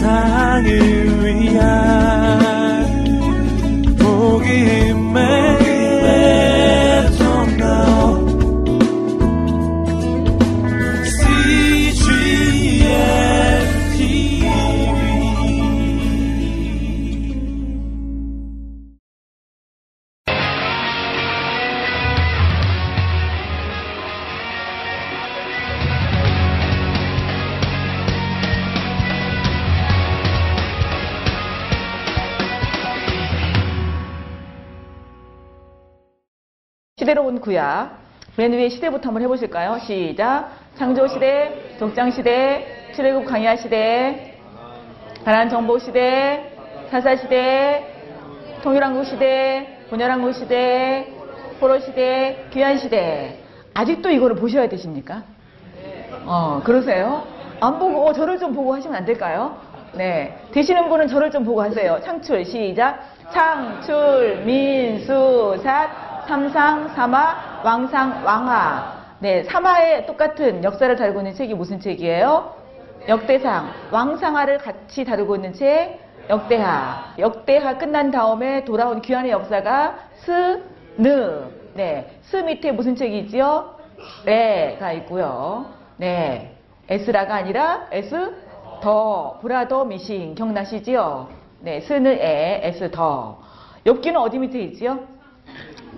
세상을 위한 복음의 시대로 온 구약. 맨 위에 시대부터 한번 해보실까요? 시작. 창조시대, 독장시대, 출애굽 광야시대, 가나안 정복시대, 사사시대, 통일왕국시대, 분열왕국시대, 포로시대, 귀환시대. 아직도 이거를 보셔야 되십니까? 그러세요? 안 보고 저를 좀 보고 하시면 안 될까요? 네, 되시는 분은 저를 좀 보고 하세요. 창출 시작. 창출 민수삿 삼상, 사마, 왕상, 왕하. 네, 사마의 똑같은 역사를 다루고 있는 책이 무슨 책이에요? 역대상. 왕상하를 같이 다루고 있는 책, 역대하. 역대하 끝난 다음에 돌아온 귀환의 역사가 스, 느. 네, 스 밑에 무슨 책이 있지요? 레가 있고요. 네, 에스라가 아니라 에스, 더. 브라더 미싱. 기억나시지요? 네, 스는 에, 에스, 더. 욥기는 어디 밑에 있지요?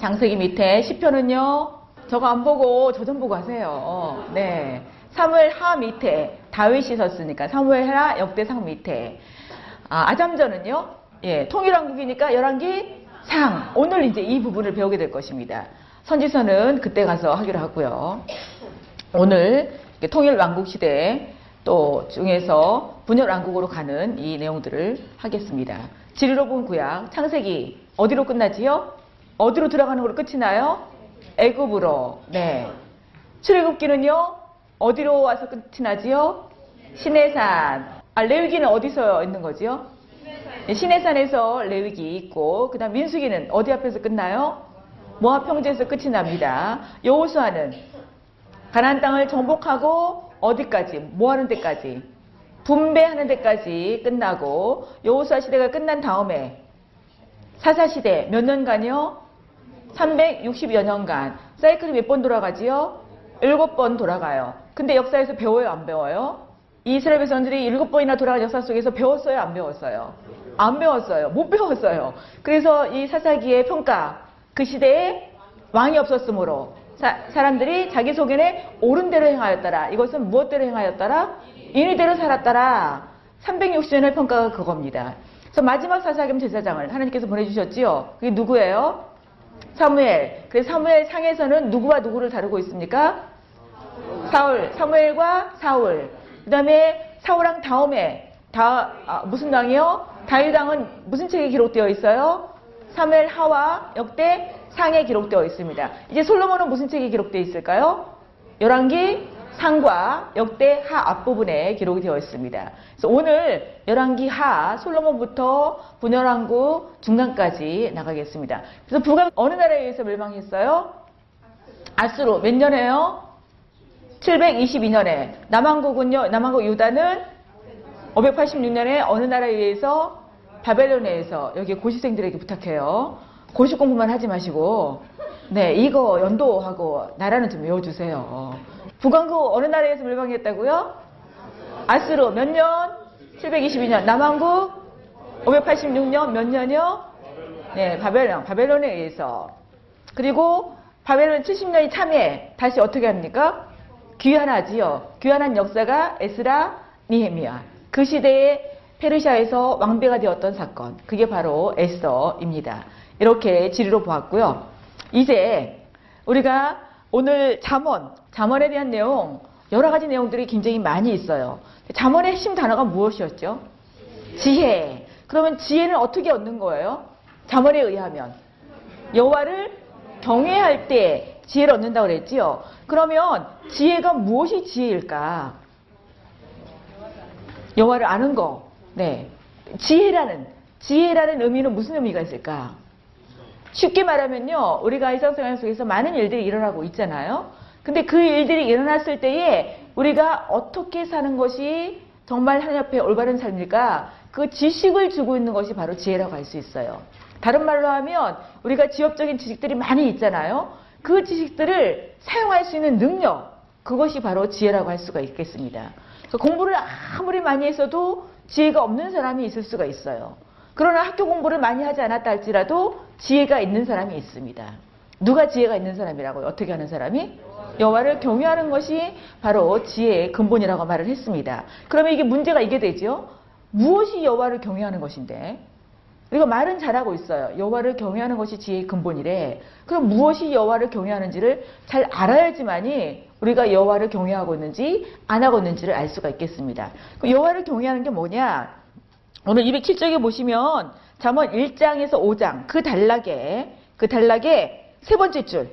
장세기 밑에. 시편은요, 저거 안 보고 저 좀 보고 하세요. 네, 사무엘하 밑에 다윗이 섰으니까 사무엘하 역대상 밑에. 아잠전은요, 예, 통일왕국이니까 열왕기 상. 오늘 이제 이 부분을 배우게 될 것입니다. 선지서는 그때 가서 하기로 하고요. 오늘 통일왕국 시대 또 중에서 분열왕국으로 가는 이 내용들을 하겠습니다. 지리로 본 구약. 창세기 어디로 끝나지요? 어디로 들어가는 걸로 끝이 나요? 애굽으로. 네. 출애굽기는요, 어디로 와서 끝이 나지요? 시내산. 레위기는 어디서 있는 거지요? 네, 시내산에서 레위기 있고, 그 다음 민수기는 어디 앞에서 끝나요? 모압 평지에서 끝이 납니다. 여호수아는 가나안 땅을 정복하고 어디까지? 뭐하는 데까지? 분배하는 데까지 끝나고, 여호수아 시대가 끝난 다음에 사사시대 몇 년간요? 360여 년간. 사이클이 몇 번 돌아가지요? 7번 돌아가요. 근데 역사에서 배워요, 안 배워요? 이스라엘 백성들이 7번이나 돌아간 역사 속에서 배웠어요, 안 배웠어요? 안 배웠어요. 못 배웠어요. 그래서 이 사사기의 평가, 그 시대에 왕이 없었으므로 사람들이 자기 소견에 옳은 대로 행하였더라. 이것은 무엇대로 행하였더라? 인의대로 살았더라. 360년의 평가가 그겁니다. 그래서 마지막 사사겸 제사장을 하나님께서 보내주셨지요. 그게 누구예요? 사무엘. 그래서 사무엘 상에서는 누구와 누구를 다루고 있습니까? 사울. 사무엘과 사울. 그 다음에 사울왕 다음에 무슨 왕이요? 다윗 왕은 무슨 책에 기록되어 있어요? 사무엘 하와 역대 상에 기록되어 있습니다. 이제 솔로몬은 무슨 책에 기록되어 있을까요? 열왕기 상과 역대 하 앞부분에 기록이 되어 있습니다. 그래서 오늘 열왕기 하, 솔로몬부터 분열왕국 중간까지 나가겠습니다. 그래서 북왕 어느 나라에 의해서 멸망했어요? 아수로. 몇 년에요? 722년에. 남왕국은요, 남왕국 유다는 586년에 어느 나라에 의해서? 바벨론에 의해서. 여기 고시생들에게 부탁해요. 고시 공부만 하지 마시고, 네, 이거 연도하고 나라는 좀 외워주세요. 북왕국 어느 나라에서 멸망했다고요? 아수르. 몇 년? 722년. 남왕국 586년. 몇 년이요? 네, 바벨론. 바벨론에 의해서. 그리고 바벨론 70년이 참에 다시 어떻게 합니까? 귀환하지요. 귀환한 역사가 에스라, 니헤미야. 그 시대에 페르시아에서 왕비가 되었던 사건. 그게 바로 에스더입니다. 이렇게 지리로 보았고요. 이제 우리가 오늘 잠언에 대한 내용, 여러 가지 내용들이 굉장히 많이 있어요. 잠언의 핵심 단어가 무엇이었죠? 지혜. 그러면 지혜는 어떻게 얻는 거예요? 잠언에 의하면. 여호와를 경외할 때 지혜를 얻는다고 그랬지요. 그러면 지혜가 무엇이 지혜일까? 여호와를 아는 거. 네. 지혜라는 의미는 무슨 의미가 있을까? 쉽게 말하면요, 우리가 일상생활 속에서 많은 일들이 일어나고 있잖아요. 근데 그 일들이 일어났을 때에 우리가 어떻게 사는 것이 정말 하나님 앞에 올바른 삶일까? 그 지식을 주고 있는 것이 바로 지혜라고 할 수 있어요. 다른 말로 하면 우리가 지엽적인 지식들이 많이 있잖아요. 그 지식들을 사용할 수 있는 능력, 그것이 바로 지혜라고 할 수가 있겠습니다. 그래서 공부를 아무리 많이 했어도 지혜가 없는 사람이 있을 수가 있어요. 그러나 학교 공부를 많이 하지 않았다 할지라도 지혜가 있는 사람이 있습니다. 누가 지혜가 있는 사람이라고요? 어떻게 하는 사람이? 여호와를 경외하는 것이 바로 지혜의 근본이라고 말을 했습니다. 그러면 이게 문제가 이게 되죠. 무엇이 여호와를 경외하는 것인데? 이거 말은 잘하고 있어요. 여호와를 경외하는 것이 지혜의 근본이래. 그럼 무엇이 여호와를 경외하는지를 잘 알아야지만이 우리가 여호와를 경외하고 있는지 안 하고 있는지를 알 수가 있겠습니다. 여호와를 경외하는 게 뭐냐? 오늘 207쪽에 보시면 잠언 1장에서 5장 그 단락에 세 번째 줄에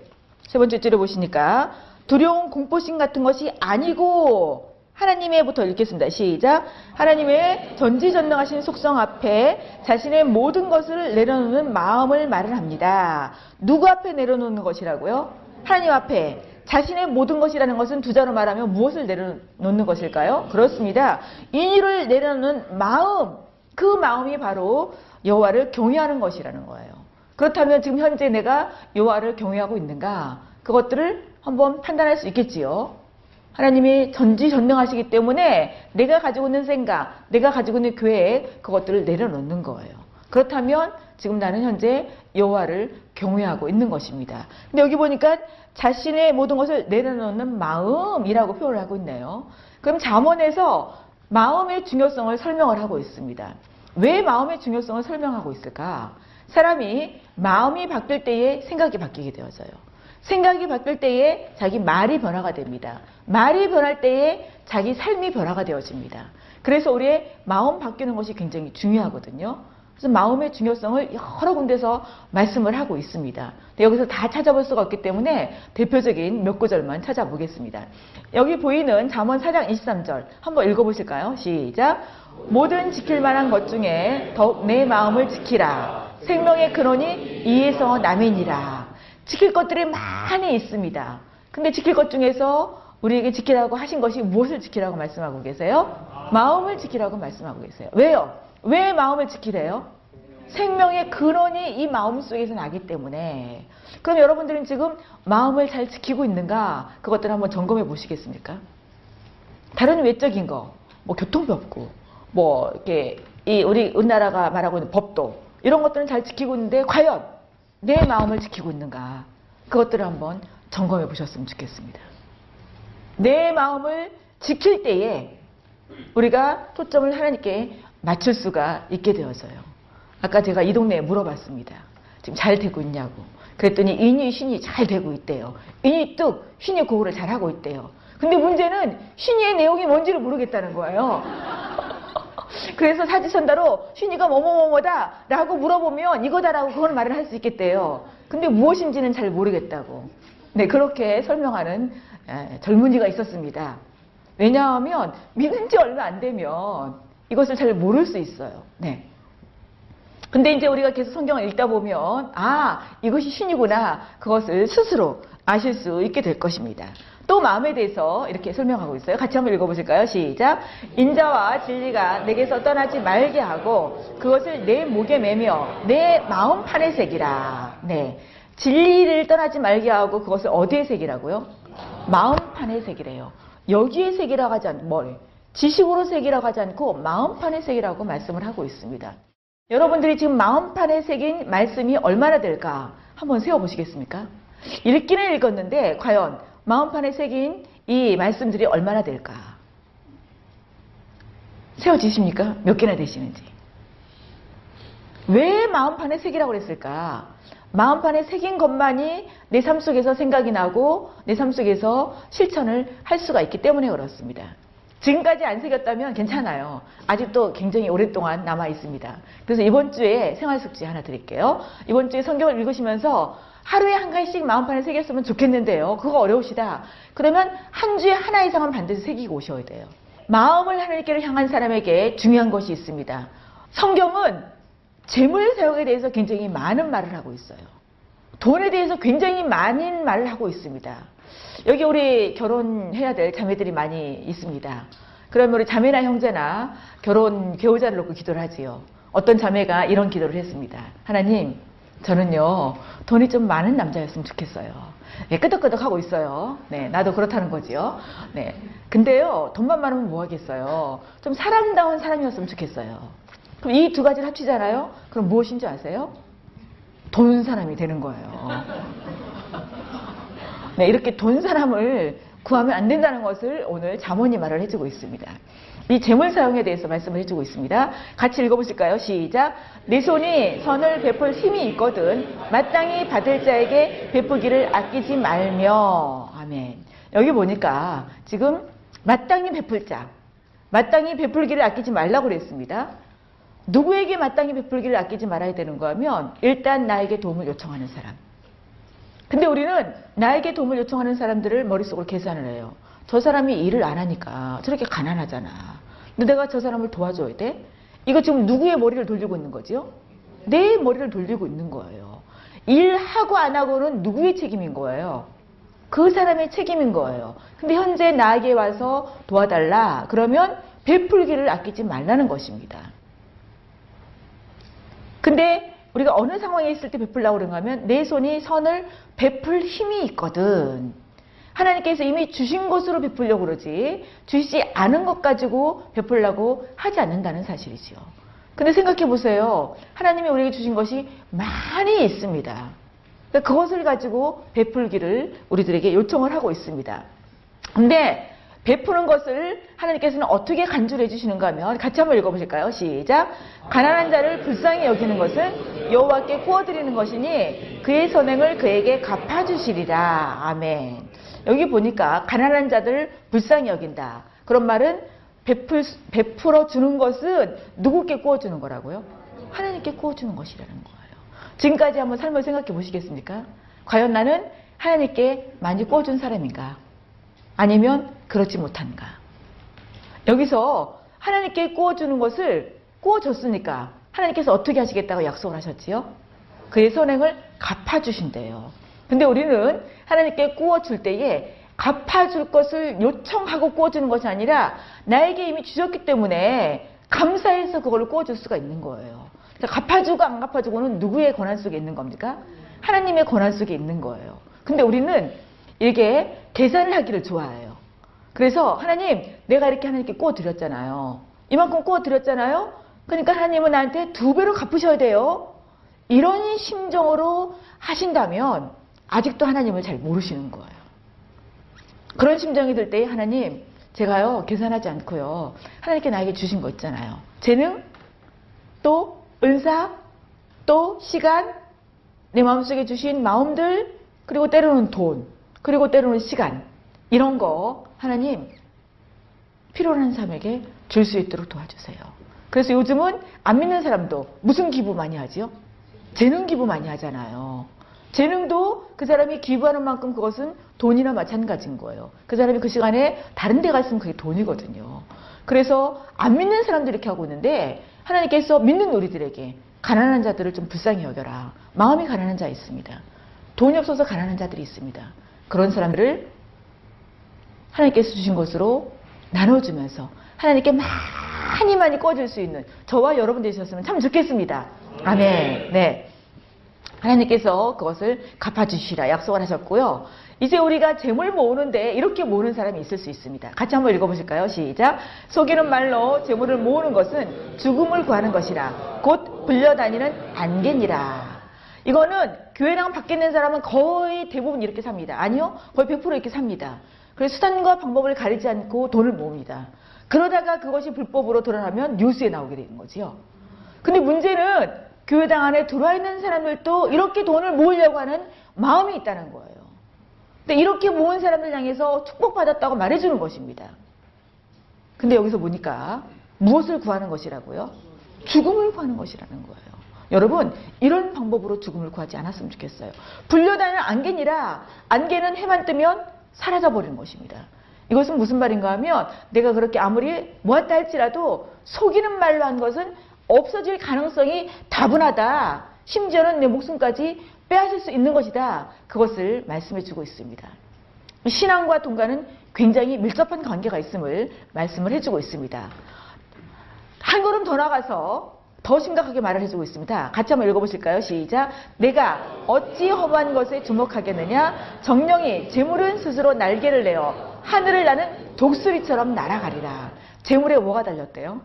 보시니까 두려운 공포심 같은 것이 아니고 하나님의 부터 읽겠습니다. 시작. 하나님의 전지전능하신 속성 앞에 자신의 모든 것을 내려놓는 마음을 말을 합니다. 누구 앞에 내려놓는 것이라고요? 하나님 앞에. 자신의 모든 것이라는 것은 두 자로 말하면 무엇을 내려놓는 것일까요? 그렇습니다. 인위를 내려놓는 마음, 그 마음이 바로 여호와를 경외하는 것이라는 거예요. 그렇다면 지금 현재 내가 여호와를 경외하고 있는가? 그것들을 한번 판단할 수 있겠지요. 하나님이 전지전능하시기 때문에 내가 가지고 있는 생각, 내가 가지고 있는 계획, 그것들을 내려놓는 거예요. 그렇다면 지금 나는 현재 여호와를 경외하고 있는 것입니다. 근데 여기 보니까 자신의 모든 것을 내려놓는 마음이라고 표현을 하고 있네요. 그럼 잠언에서 마음의 중요성을 설명을 하고 있습니다. 왜 마음의 중요성을 설명하고 있을까? 사람이 마음이 바뀔 때에 생각이 바뀌게 되어져요. 생각이 바뀔 때에 자기 말이 변화가 됩니다. 말이 변할 때에 자기 삶이 변화가 되어집니다. 그래서 우리의 마음 바뀌는 것이 굉장히 중요하거든요. 그래서 마음의 중요성을 여러 군데서 말씀을 하고 있습니다. 근데 여기서 다 찾아볼 수가 없기 때문에 대표적인 몇 구절만 찾아보겠습니다. 여기 보이는 잠언 4장 23절 한번 읽어보실까요? 시작. 모든 지킬 만한 것 중에 더욱 내 마음을 지키라. 생명의 근원이 이에서 남이니라. 지킬 것들이 많이 있습니다. 근데 지킬 것 중에서 우리에게 지키라고 하신 것이 무엇을 지키라고 말씀하고 계세요? 마음을 지키라고 말씀하고 계세요. 왜요? 왜 마음을 지키래요? 생명의 근원이 이 마음 속에서 나기 때문에. 그럼 여러분들은 지금 마음을 잘 지키고 있는가? 그것들을 한번 점검해 보시겠습니까? 다른 외적인 거, 뭐 교통법구, 뭐 이렇게 이 우리 우리나라가 말하고 있는 법도, 이런 것들은 잘 지키고 있는데 과연 내 마음을 지키고 있는가? 그것들을 한번 점검해 보셨으면 좋겠습니다. 내 마음을 지킬 때에 우리가 초점을 하나님께 맞출 수가 있게 되어서요. 아까 제가 이 동네에 물어봤습니다. 지금 잘 되고 있냐고. 그랬더니 인이 신이 잘 되고 있대요. 인이 뚝, 신이 고우를 잘 하고 있대요. 근데 문제는 신이의 내용이 뭔지를 모르겠다는 거예요. 그래서 사지선다로 신이가 뭐뭐뭐뭐다 라고 물어보면 이거다라고 그걸 말을 할 수 있겠대요. 근데 무엇인지는 잘 모르겠다고. 네, 그렇게 설명하는 젊은이가 있었습니다. 왜냐하면 믿은 지 얼마 안 되면 이것을 잘 모를 수 있어요. 네. 근데 이제 우리가 계속 성경을 읽다 보면 아, 이것이 신이구나. 그것을 스스로 아실 수 있게 될 것입니다. 또 마음에 대해서 이렇게 설명하고 있어요. 같이 한번 읽어보실까요? 시작. 인자와 진리가 내게서 떠나지 말게 하고 그것을 내 목에 매며 내 마음판에 새기라. 네, 진리를 떠나지 말게 하고 그것을 어디에 새기라고요? 마음판에 새기래요. 여기에 새기라고 하지 않고 뭘? 지식으로 새기라고 하지 않고 마음판에 새기라고 말씀을 하고 있습니다. 여러분들이 지금 마음판에 새긴 말씀이 얼마나 될까? 한번 세어보시겠습니까? 읽기는 읽었는데 과연 마음판에 새긴 이 말씀들이 얼마나 될까? 세워지십니까? 몇 개나 되시는지. 왜 마음판에 새기라고 그랬을까? 마음판에 새긴 것만이 내 삶 속에서 생각이 나고 내 삶 속에서 실천을 할 수가 있기 때문에 그렇습니다. 지금까지 안 새겼다면 괜찮아요. 아직도 굉장히 오랫동안 남아 있습니다. 그래서 이번 주에 생활숙제 하나 드릴게요. 이번 주에 성경을 읽으시면서 하루에 한 가지씩 마음판에 새겼으면 좋겠는데요. 그거 어려우시다. 그러면 한 주에 하나 이상은 반드시 새기고 오셔야 돼요. 마음을 하나님께로 향한 사람에게 중요한 것이 있습니다. 성경은 재물 사용에 대해서 굉장히 많은 말을 하고 있어요. 돈에 대해서 굉장히 많은 말을 하고 있습니다. 여기 우리 결혼해야 될 자매들이 많이 있습니다. 그러면 우리 자매나 형제나 결혼 배우자를 놓고 기도를 하지요. 어떤 자매가 이런 기도를 했습니다. 하나님, 저는요 돈이 좀 많은 남자였으면 좋겠어요. 예, 끄덕끄덕 하고 있어요. 네, 나도 그렇다는 거지요. 네, 근데요 돈만 많으면 뭐 하겠어요. 좀 사람다운 사람이었으면 좋겠어요. 그럼 이 두 가지를 합치잖아요. 그럼 무엇인지 아세요? 돈 사람이 되는 거예요. 네, 이렇게 돈 사람을 구하면 안 된다는 것을 오늘 잠언이 말을 해주고 있습니다. 이 재물 사용에 대해서 말씀을 해주고 있습니다. 같이 읽어보실까요? 시작. 네 손이 선을 베풀 힘이 있거든 마땅히 받을 자에게 베푸기를 아끼지 말며. 아멘. 여기 보니까 지금 마땅히 베풀 자, 마땅히 베풀기를 아끼지 말라고 그랬습니다. 누구에게 마땅히 베풀기를 아끼지 말아야 되는 거 하면 일단 나에게 도움을 요청하는 사람. 근데 우리는 나에게 도움을 요청하는 사람들을 머릿속으로 계산을 해요. 저 사람이 일을 안 하니까 저렇게 가난하잖아. 근데 내가 저 사람을 도와줘야 돼? 이거 지금 누구의 머리를 돌리고 있는 거지요? 내 머리를 돌리고 있는 거예요. 일하고 안 하고는 누구의 책임인 거예요? 그 사람의 책임인 거예요. 근데 현재 나에게 와서 도와달라. 그러면 베풀기를 아끼지 말라는 것입니다. 근데 우리가 어느 상황에 있을 때 베풀려고 그런가 하면 내 손이 선을 베풀 힘이 있거든. 하나님께서 이미 주신 것으로 베풀려고 그러지 주시지 않은 것 가지고 베풀려고 하지 않는다는 사실이지요. 근데 생각해 보세요. 하나님이 우리에게 주신 것이 많이 있습니다. 그것을 가지고 베풀기를 우리들에게 요청을 하고 있습니다. 근데 베푸는 것을 하나님께서는 어떻게 간주를 해주시는가 하면 같이 한번 읽어보실까요? 시작. 가난한 자를 불쌍히 여기는 것은 여호와께 구워드리는 것이니 그의 선행을 그에게 갚아주시리라. 아멘. 여기 보니까 가난한 자들 불쌍히 여긴다. 그런 말은 베풀어 주는 것은 누구께 구워주는 거라고요? 하나님께 구워주는 것이라는 거예요. 지금까지 한번 삶을 생각해 보시겠습니까? 과연 나는 하나님께 많이 구워준 사람인가? 아니면 그렇지 못한가? 여기서 하나님께 구워주는 것을 구워줬으니까 하나님께서 어떻게 하시겠다고 약속을 하셨지요? 그의 선행을 갚아주신대요. 근데 우리는 하나님께 구워줄 때에 갚아줄 것을 요청하고 구워주는 것이 아니라 나에게 이미 주셨기 때문에 감사해서 그걸로 구워줄 수가 있는 거예요. 그러니까 갚아주고 안 갚아주고는 누구의 권한 속에 있는 겁니까? 하나님의 권한 속에 있는 거예요. 근데 우리는 이렇게 계산을 하기를 좋아해요. 그래서 하나님, 내가 이렇게 하나님께 구워드렸잖아요. 이만큼 구워드렸잖아요. 그러니까 하나님은 나한테 2배로 갚으셔야 돼요. 이런 심정으로 하신다면 아직도 하나님을 잘 모르시는 거예요. 그런 심정이 들 때 하나님, 제가요 계산하지 않고요 하나님께 나에게 주신 거 있잖아요. 재능, 또 은사, 또 시간, 내 마음속에 주신 마음들, 그리고 때로는 돈, 그리고 때로는 시간, 이런 거 하나님 필요한 사람에게 줄 수 있도록 도와주세요. 그래서 요즘은 안 믿는 사람도 무슨 기부 많이 하지요? 재능 기부 많이 하잖아요. 재능도 그 사람이 기부하는 만큼 그것은 돈이나 마찬가지인 거예요. 그 사람이 그 시간에 다른 데 갔으면 그게 돈이거든요. 그래서 안 믿는 사람들이 이렇게 하고 있는데 하나님께서 믿는 우리들에게 가난한 자들을 좀 불쌍히 여겨라. 마음이 가난한 자 있습니다. 돈이 없어서 가난한 자들이 있습니다. 그런 사람들을 하나님께서 주신 것으로 나눠주면서 하나님께 많이 많이 꺼질 수 있는 저와 여러분 되셨으면 참 좋겠습니다. 아멘. 네. 하나님께서 그것을 갚아주시라 약속을 하셨고요. 이제 우리가 재물 모으는데 이렇게 모으는 사람이 있을 수 있습니다. 같이 한번 읽어보실까요? 시작. 속이는 말로 재물을 모으는 것은 죽음을 구하는 것이라 곧 불려다니는 안개니라. 이거는 교회랑 밖에 있는 사람은 거의 대부분 이렇게 삽니다. 아니요, 거의 100% 이렇게 삽니다. 그래서 수단과 방법을 가리지 않고 돈을 모읍니다. 그러다가 그것이 불법으로 드러나면 뉴스에 나오게 되는 거지요. 근데 문제는 교회당 안에 들어와 있는 사람들도 이렇게 돈을 모으려고 하는 마음이 있다는 거예요. 근데 이렇게 모은 사람들 향해서 축복받았다고 말해주는 것입니다. 근데 여기서 보니까 무엇을 구하는 것이라고요? 죽음을 구하는 것이라는 거예요. 여러분, 이런 방법으로 죽음을 구하지 않았으면 좋겠어요. 불려다니는 안개니라. 안개는 해만 뜨면 사라져버리는 것입니다. 이것은 무슨 말인가 하면 내가 그렇게 아무리 모았다 할지라도 속이는 말로 한 것은 없어질 가능성이 다분하다. 심지어는 내 목숨까지 빼앗을 수 있는 것이다. 그것을 말씀해 주고 있습니다. 신앙과 동가는 굉장히 밀접한 관계가 있음을 말씀을 해주고 있습니다. 한 걸음 더 나가서 더 심각하게 말을 해주고 있습니다. 같이 한번 읽어보실까요? 시작. 내가 어찌 험한 것에 주목하겠느냐? 정령이 재물은 스스로 날개를 내어 하늘을 나는 독수리처럼 날아가리라. 재물에 뭐가 달렸대요?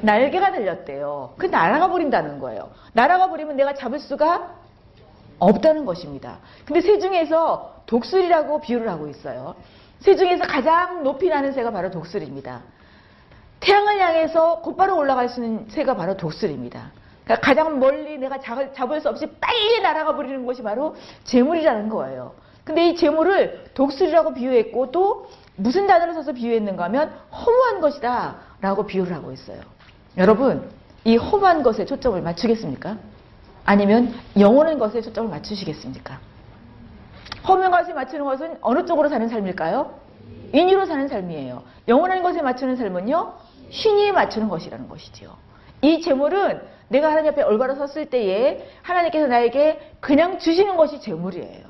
날개가 달렸대요. 그 날아가 버린다는 거예요. 날아가 버리면 내가 잡을 수가 없다는 것입니다. 근데 새 중에서 독수리라고 비유를 하고 있어요. 새 중에서 가장 높이 나는 새가 바로 독수리입니다. 태양을 향해서 곧바로 올라갈 수 있는 새가 바로 독수리입니다. 그러니까 가장 멀리 내가 잡을 수 없이 빨리 날아가 버리는 것이 바로 재물이라는 거예요. 근데 이 재물을 독수리라고 비유했고 또 무슨 단어를 써서 비유했는가 하면 허무한 것이다 라고 비유를 하고 있어요. 여러분, 이 허무한 것에 초점을 맞추겠습니까? 아니면 영원한 것에 초점을 맞추시겠습니까? 허무한 것에 맞추는 것은 어느 쪽으로 사는 삶일까요? 인위로 사는 삶이에요. 영원한 것에 맞추는 삶은요, 신의에 맞추는 것이라는 것이지요. 이 재물은 내가 하나님 앞에 올바로 섰을 때에 하나님께서 나에게 그냥 주시는 것이 재물이에요.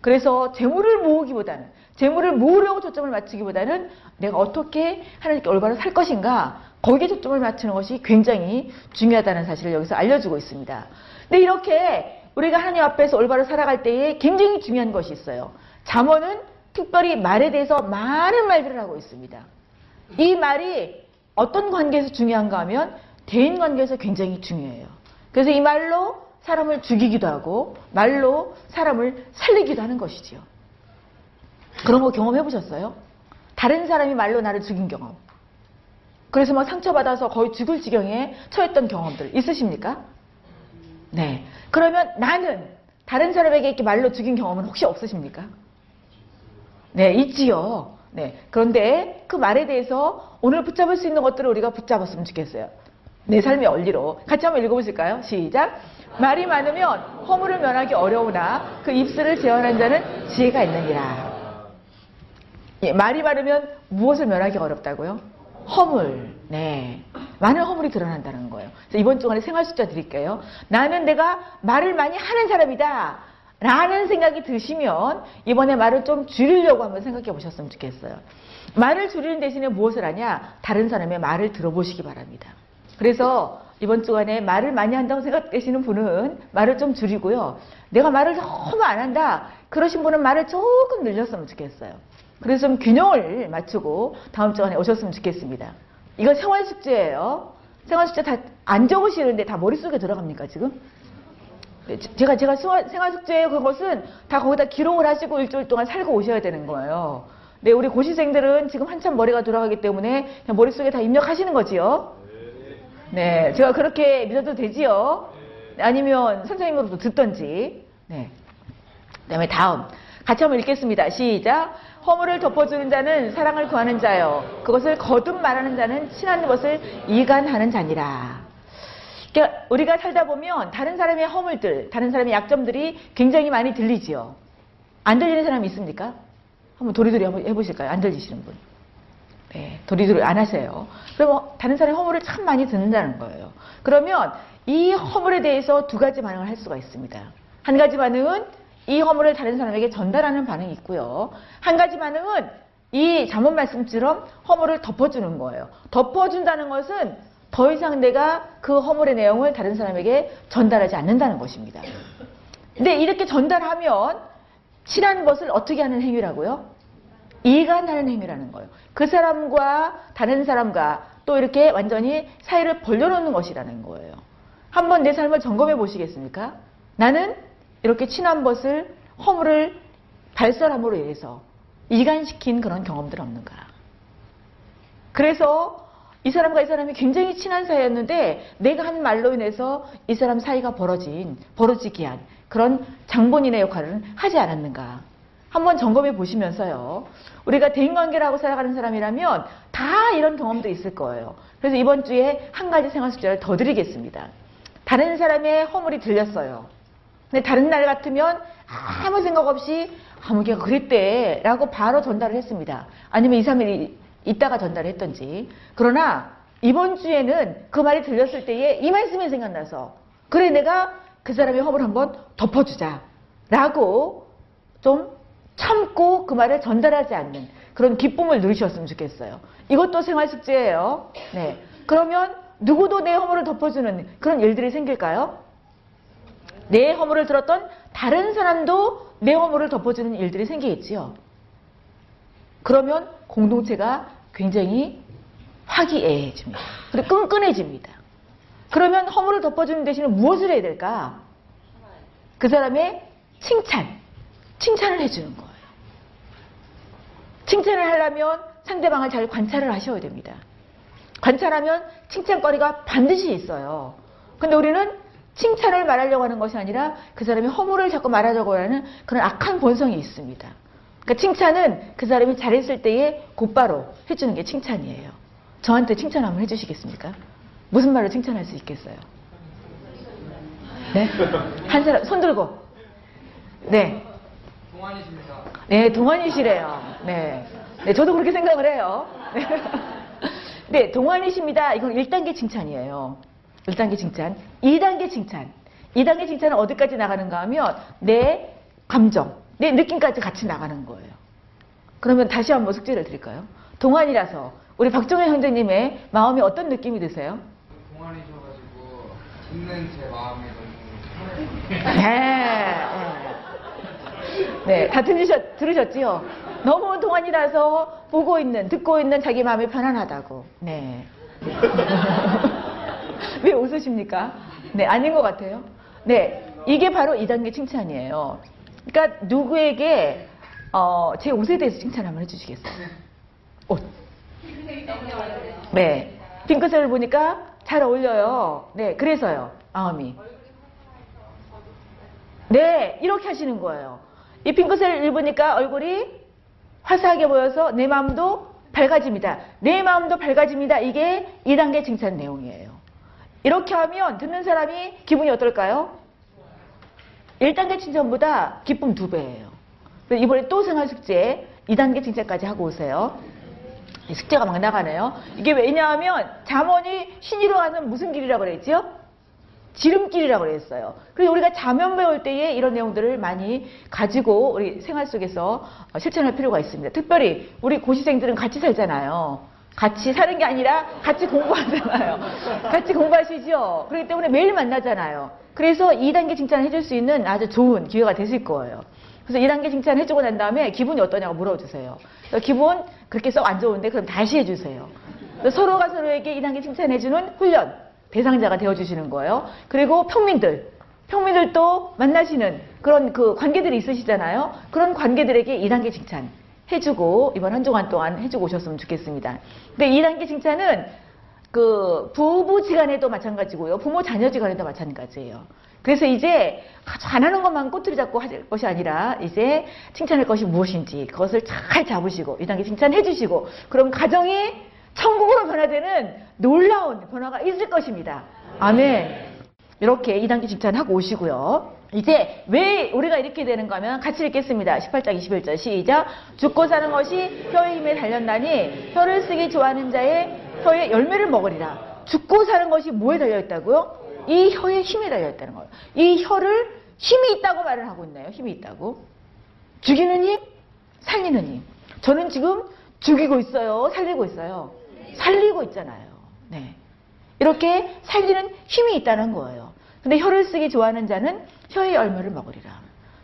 그래서 재물을 모으기보다는, 재물을 모으려고 초점을 맞추기보다는 내가 어떻게 하나님께 올바로 살 것인가, 거기에 초점을 맞추는 것이 굉장히 중요하다는 사실을 여기서 알려주고 있습니다. 근데 이렇게 우리가 하나님 앞에서 올바로 살아갈 때에 굉장히 중요한 것이 있어요. 잠언은 특별히 말에 대해서 많은 말들을 하고 있습니다. 이 말이 어떤 관계에서 중요한가 하면 대인관계에서 굉장히 중요해요. 그래서 이 말로 사람을 죽이기도 하고 말로 사람을 살리기도 하는 것이지요. 그런 거 경험해 보셨어요? 다른 사람이 말로 나를 죽인 경험. 그래서 막 상처받아서 거의 죽을 지경에 처했던 경험들 있으십니까? 네. 그러면 나는 다른 사람에게 이렇게 말로 죽인 경험은 혹시 없으십니까? 네, 있지요. 네. 그런데 그 말에 대해서 오늘 붙잡을 수 있는 것들을 우리가 붙잡았으면 좋겠어요. 내 삶의 원리로. 같이 한번 읽어보실까요? 시작. 말이 많으면 허물을 면하기 어려우나 그 입술을 제어하는 자는 지혜가 있느니라. 예, 말이 많으면 무엇을 면하기 어렵다고요? 허물. 네. 많은 허물이 드러난다는 거예요. 그래서 이번 주간에 생활 숫자 드릴게요. 나는 내가 말을 많이 하는 사람이다 라는 생각이 드시면 이번에 말을 좀 줄이려고 한번 생각해 보셨으면 좋겠어요. 말을 줄이는 대신에 무엇을 하냐? 다른 사람의 말을 들어보시기 바랍니다. 그래서 이번 주간에 말을 많이 한다고 생각되시는 분은 말을 좀 줄이고요. 내가 말을 너무 안 한다 그러신 분은 말을 조금 늘렸으면 좋겠어요. 그래서 좀 균형을 맞추고 다음 주간에 오셨으면 좋겠습니다. 이건 생활 숙제예요. 생활 숙제 다 안 적으시는데 다 머릿속에 들어갑니까 지금? 제가 생활 숙제의 그것은 다 거기다 기록을 하시고 일주일 동안 살고 오셔야 되는 거예요. 근데 우리 고시생들은 지금 한참 머리가 돌아가기 때문에 그냥 머릿속에 다 입력하시는 거지요. 네, 제가 그렇게 믿어도 되지요? 아니면 선생님으로도 듣던지. 네. 그다음에 다음 같이 한번 읽겠습니다. 시작. 허물을 덮어주는 자는 사랑을 구하는 자요, 그것을 거듭 말하는 자는 친한 것을 이간하는 자니라. 그러니까 우리가 살다 보면 다른 사람의 허물들, 다른 사람의 약점들이 굉장히 많이 들리지요. 안 들리는 사람이 있습니까? 한번 도리도리 한번 해보실까요? 안 들리시는 분. 네, 도리도리 안 하세요. 그러면 다른 사람의 허물을 참 많이 듣는다는 거예요. 그러면 이 허물에 대해서 두 가지 반응을 할 수가 있습니다. 한 가지 반응은 이 허물을 다른 사람에게 전달하는 반응이 있고요. 한 가지 반응은 이 잠언 말씀처럼 허물을 덮어주는 거예요. 덮어준다는 것은 더 이상 내가 그 허물의 내용을 다른 사람에게 전달하지 않는다는 것입니다. 근데 이렇게 전달하면 친한 것을 어떻게 하는 행위라고요? 이간하는 행위라는 거예요. 그 사람과 다른 사람과 또 이렇게 완전히 사이를 벌려놓는 것이라는 거예요. 한번 내 삶을 점검해 보시겠습니까? 나는 이렇게 친한 것을, 허물을 발설함으로 인해서 이간시킨 그런 경험들 없는가. 그래서 이 사람과 이 사람이 굉장히 친한 사이였는데 내가 한 말로 인해서 이 사람 사이가 벌어지게 한 그런 장본인의 역할을 하지 않았는가. 한번 점검해 보시면서요. 우리가 대인관계를 하고 살아가는 사람이라면 다 이런 경험도 있을 거예요. 그래서 이번 주에 한 가지 생활 숙제를 더 드리겠습니다. 다른 사람의 허물이 들렸어요. 근데 다른 날 같으면 아무 생각 없이 아무 걔가 그랬대 라고 바로 전달을 했습니다. 아니면 2, 3일 있다가 전달을 했던지. 그러나 이번 주에는 그 말이 들렸을 때에 이 말씀이 생각나서 그래, 내가 그 사람의 허물을 한번 덮어주자 라고 좀 참고 그 말을 전달하지 않는 그런 기쁨을 누리셨으면 좋겠어요. 이것도 생활 숙제예요. 네. 그러면 누구도 내 허물을 덮어주는 그런 일들이 생길까요? 내 허물을 들었던 다른 사람도 내 허물을 덮어주는 일들이 생기겠지요. 그러면 공동체가 굉장히 화기애애해집니다. 그리고 끈끈해집니다. 그러면 허물을 덮어주는 대신에 무엇을 해야 될까? 그 사람의 칭찬을 해주는 거예요. 칭찬을 하려면 상대방을 잘 관찰을 하셔야 됩니다. 관찰하면 칭찬거리가 반드시 있어요. 근데 우리는 칭찬을 말하려고 하는 것이 아니라 그 사람이 허물을 자꾸 말하려고 하는 그런 악한 본성이 있습니다. 그러니까 칭찬은 그 사람이 잘했을 때에 곧바로 해주는 게 칭찬이에요. 저한테 칭찬 한번 해주시겠습니까? 무슨 말로 칭찬할 수 있겠어요? 네? 한 사람 손 들고. 네. 동안이십니다. 네, 동안이시래요. 네. 네, 저도 그렇게 생각을 해요. 네. 네, 동안이십니다. 이건 1단계 칭찬이에요. 1단계 칭찬. 2단계 칭찬. 2단계 칭찬은 어디까지 나가는가 하면 내 감정, 내 느낌까지 같이 나가는 거예요. 그러면 다시 한번 숙제를 드릴까요? 동안이라서 우리 박종현 형제님의 마음이 어떤 느낌이 드세요? 동안이셔가지고 듣는 제 마음이 너무 편해요. 네, 다 들으셨지요? 너무 동안이라서 보고 있는, 듣고 있는 자기 마음이 편안하다고. 네. 왜 웃으십니까? 네, 아닌 것 같아요. 네, 이게 바로 2단계 칭찬이에요. 그러니까 누구에게 제 옷에 대해서 칭찬 한번 해주시겠어요? 옷. 네, 핑크색을 보니까 잘 어울려요. 네, 그래서요. 마음이. 네, 이렇게 하시는 거예요. 이 핑크색을 입으니까 얼굴이 화사하게 보여서 내 마음도 밝아집니다. 내 마음도 밝아집니다. 이게 2단계 칭찬 내용이에요. 이렇게 하면 듣는 사람이 기분이 어떨까요? 1단계 칭찬보다 기쁨 2배예요. 이번에 또 생활 숙제 2단계 칭찬까지 하고 오세요. 숙제가 막 나가네요. 이게 왜냐하면 잠언이 신이로 하는 무슨 길이라고 그랬지요? 지름길이라고 그랬어요. 그래서 우리가 잠언 배울 때에 이런 내용들을 많이 가지고 우리 생활 속에서 실천할 필요가 있습니다. 특별히 우리 고시생들은 같이 살잖아요. 같이 사는 게 아니라 같이 공부하잖아요. 같이 공부하시죠. 그렇기 때문에 매일 만나잖아요. 그래서 2단계 칭찬을 해줄 수 있는 아주 좋은 기회가 되실 거예요. 그래서 2단계 칭찬 해주고 난 다음에 기분이 어떠냐고 물어주세요. 기분 그렇게 썩 안 좋은데 그럼 다시 해주세요. 서로가 서로에게 2단계 칭찬해주는 훈련 대상자가 되어주시는 거예요. 그리고 평민들도 만나시는 그런 그 관계들이 있으시잖아요. 그런 관계들에게 2단계 칭찬 해주고 이번 한 주간 동안 해주고 오셨으면 좋겠습니다. 근데 2단계 칭찬은 그 부부지간에도 마찬가지고요, 부모 자녀지간에도 마찬가지예요. 그래서 이제 잘하는 것만 꼬투리 잡고 할 것이 아니라 이제 칭찬할 것이 무엇인지 그것을 잘 잡으시고 2단계 칭찬해주시고 그럼 가정이 천국으로 변화되는 놀라운 변화가 있을 것입니다. 아멘. 이렇게 2단계 칭찬하고 오시고요. 이제 왜 우리가 이렇게 되는가 하면 같이 읽겠습니다. 18장 21절 시작. 죽고 사는 것이 혀의 힘에 달렸나니 혀를 쓰기 좋아하는 자의 혀의 열매를 먹으리라. 죽고 사는 것이 뭐에 달려있다고요? 이 혀의 힘에 달려있다는 거예요. 이 혀를 힘이 있다고 말을 하고 있나요? 힘이 있다고. 죽이는 힘, 살리는 힘. 저는 지금 죽이고 있어요? 살리고 있어요? 살리고 있잖아요. 네. 이렇게 살리는 힘이 있다는 거예요. 근데 혀를 쓰기 좋아하는 자는 혀의 열매를 먹으리라.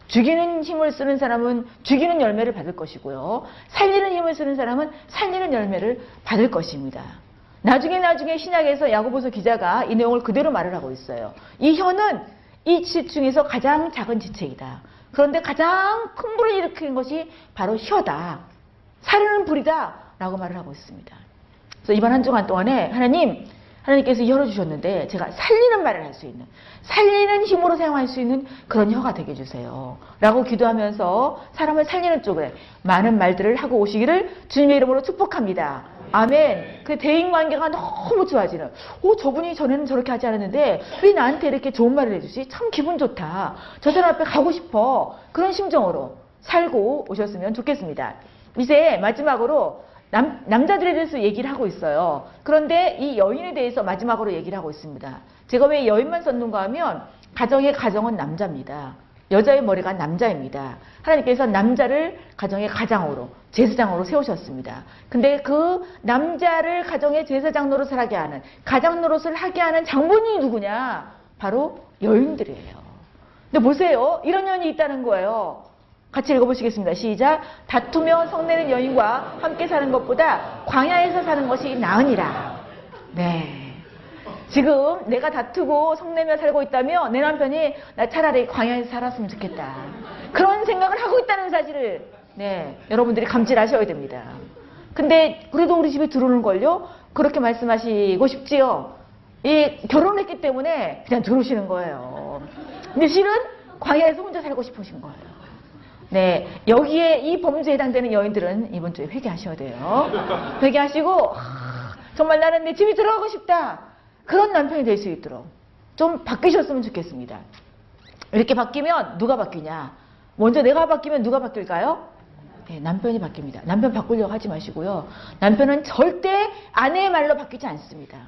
죽이는 힘을 쓰는 사람은 죽이는 열매를 받을 것이고요. 살리는 힘을 쓰는 사람은 살리는 열매를 받을 것입니다. 나중에 신약에서 야고보서 기자가 이 내용을 그대로 말을 하고 있어요. 이 혀는 이 지 중에서 가장 작은 지체이다. 그런데 가장 큰 불을 일으키는 것이 바로 혀다. 사르는 불이다 라고 말을 하고 있습니다. 그래서 이번 한 주간 동안에 하나님께서 이 혀를 주셨는데 제가 살리는 말을 할 수 있는, 살리는 힘으로 사용할 수 있는 그런 혀가 되게 해주세요 라고 기도하면서 사람을 살리는 쪽에 많은 말들을 하고 오시기를 주님의 이름으로 축복합니다. 아멘. 그 대인관계가 너무 좋아지는, 저분이 전에는 저렇게 하지 않았는데 왜 나한테 이렇게 좋은 말을 해주지? 참 기분 좋다. 저 사람 앞에 가고 싶어. 그런 심정으로 살고 오셨으면 좋겠습니다. 이제 마지막으로 남자들에 대해서 얘기를 하고 있어요. 그런데 이 여인에 대해서 마지막으로 얘기를 하고 있습니다. 제가 왜 여인만 썼는가 하면 가정의 가정은 남자입니다. 여자의 머리가 남자입니다. 하나님께서 남자를 가정의 가장으로, 제사장으로 세우셨습니다. 근데 그 남자를 가정의 제사장 노릇을 하게 하는, 가장 노릇을 하게 하는 장본인이 누구냐? 바로 여인들이에요. 근데 보세요. 이런 여인이 있다는 거예요. 같이 읽어보시겠습니다. 시작. 다투며 성내는 여인과 함께 사는 것보다 광야에서 사는 것이 나으니라. 네. 지금 내가 다투고 성내며 살고 있다며 내 남편이 나 차라리 광야에서 살았으면 좋겠다, 그런 생각을 하고 있다는 사실을 여러분들이 감지하셔야 됩니다. 근데 그래도 우리 집에 들어오는걸요? 그렇게 말씀하시고 싶지요? 결혼했기 때문에 그냥 들어오시는 거예요. 근데 실은 광야에서 혼자 살고 싶으신 거예요. 네, 여기에 이 범죄에 해당되는 여인들은 이번 주에 회개하셔야 돼요. 회개하시고 정말 나는 내 집에 들어가고 싶다, 그런 남편이 될 수 있도록 좀 바뀌셨으면 좋겠습니다. 이렇게 바뀌면 누가 바뀌냐? 먼저 내가 바뀌면 누가 바뀔까요? 네, 남편이 바뀝니다. 남편 바꾸려고 하지 마시고요. 남편은 절대 아내의 말로 바뀌지 않습니다.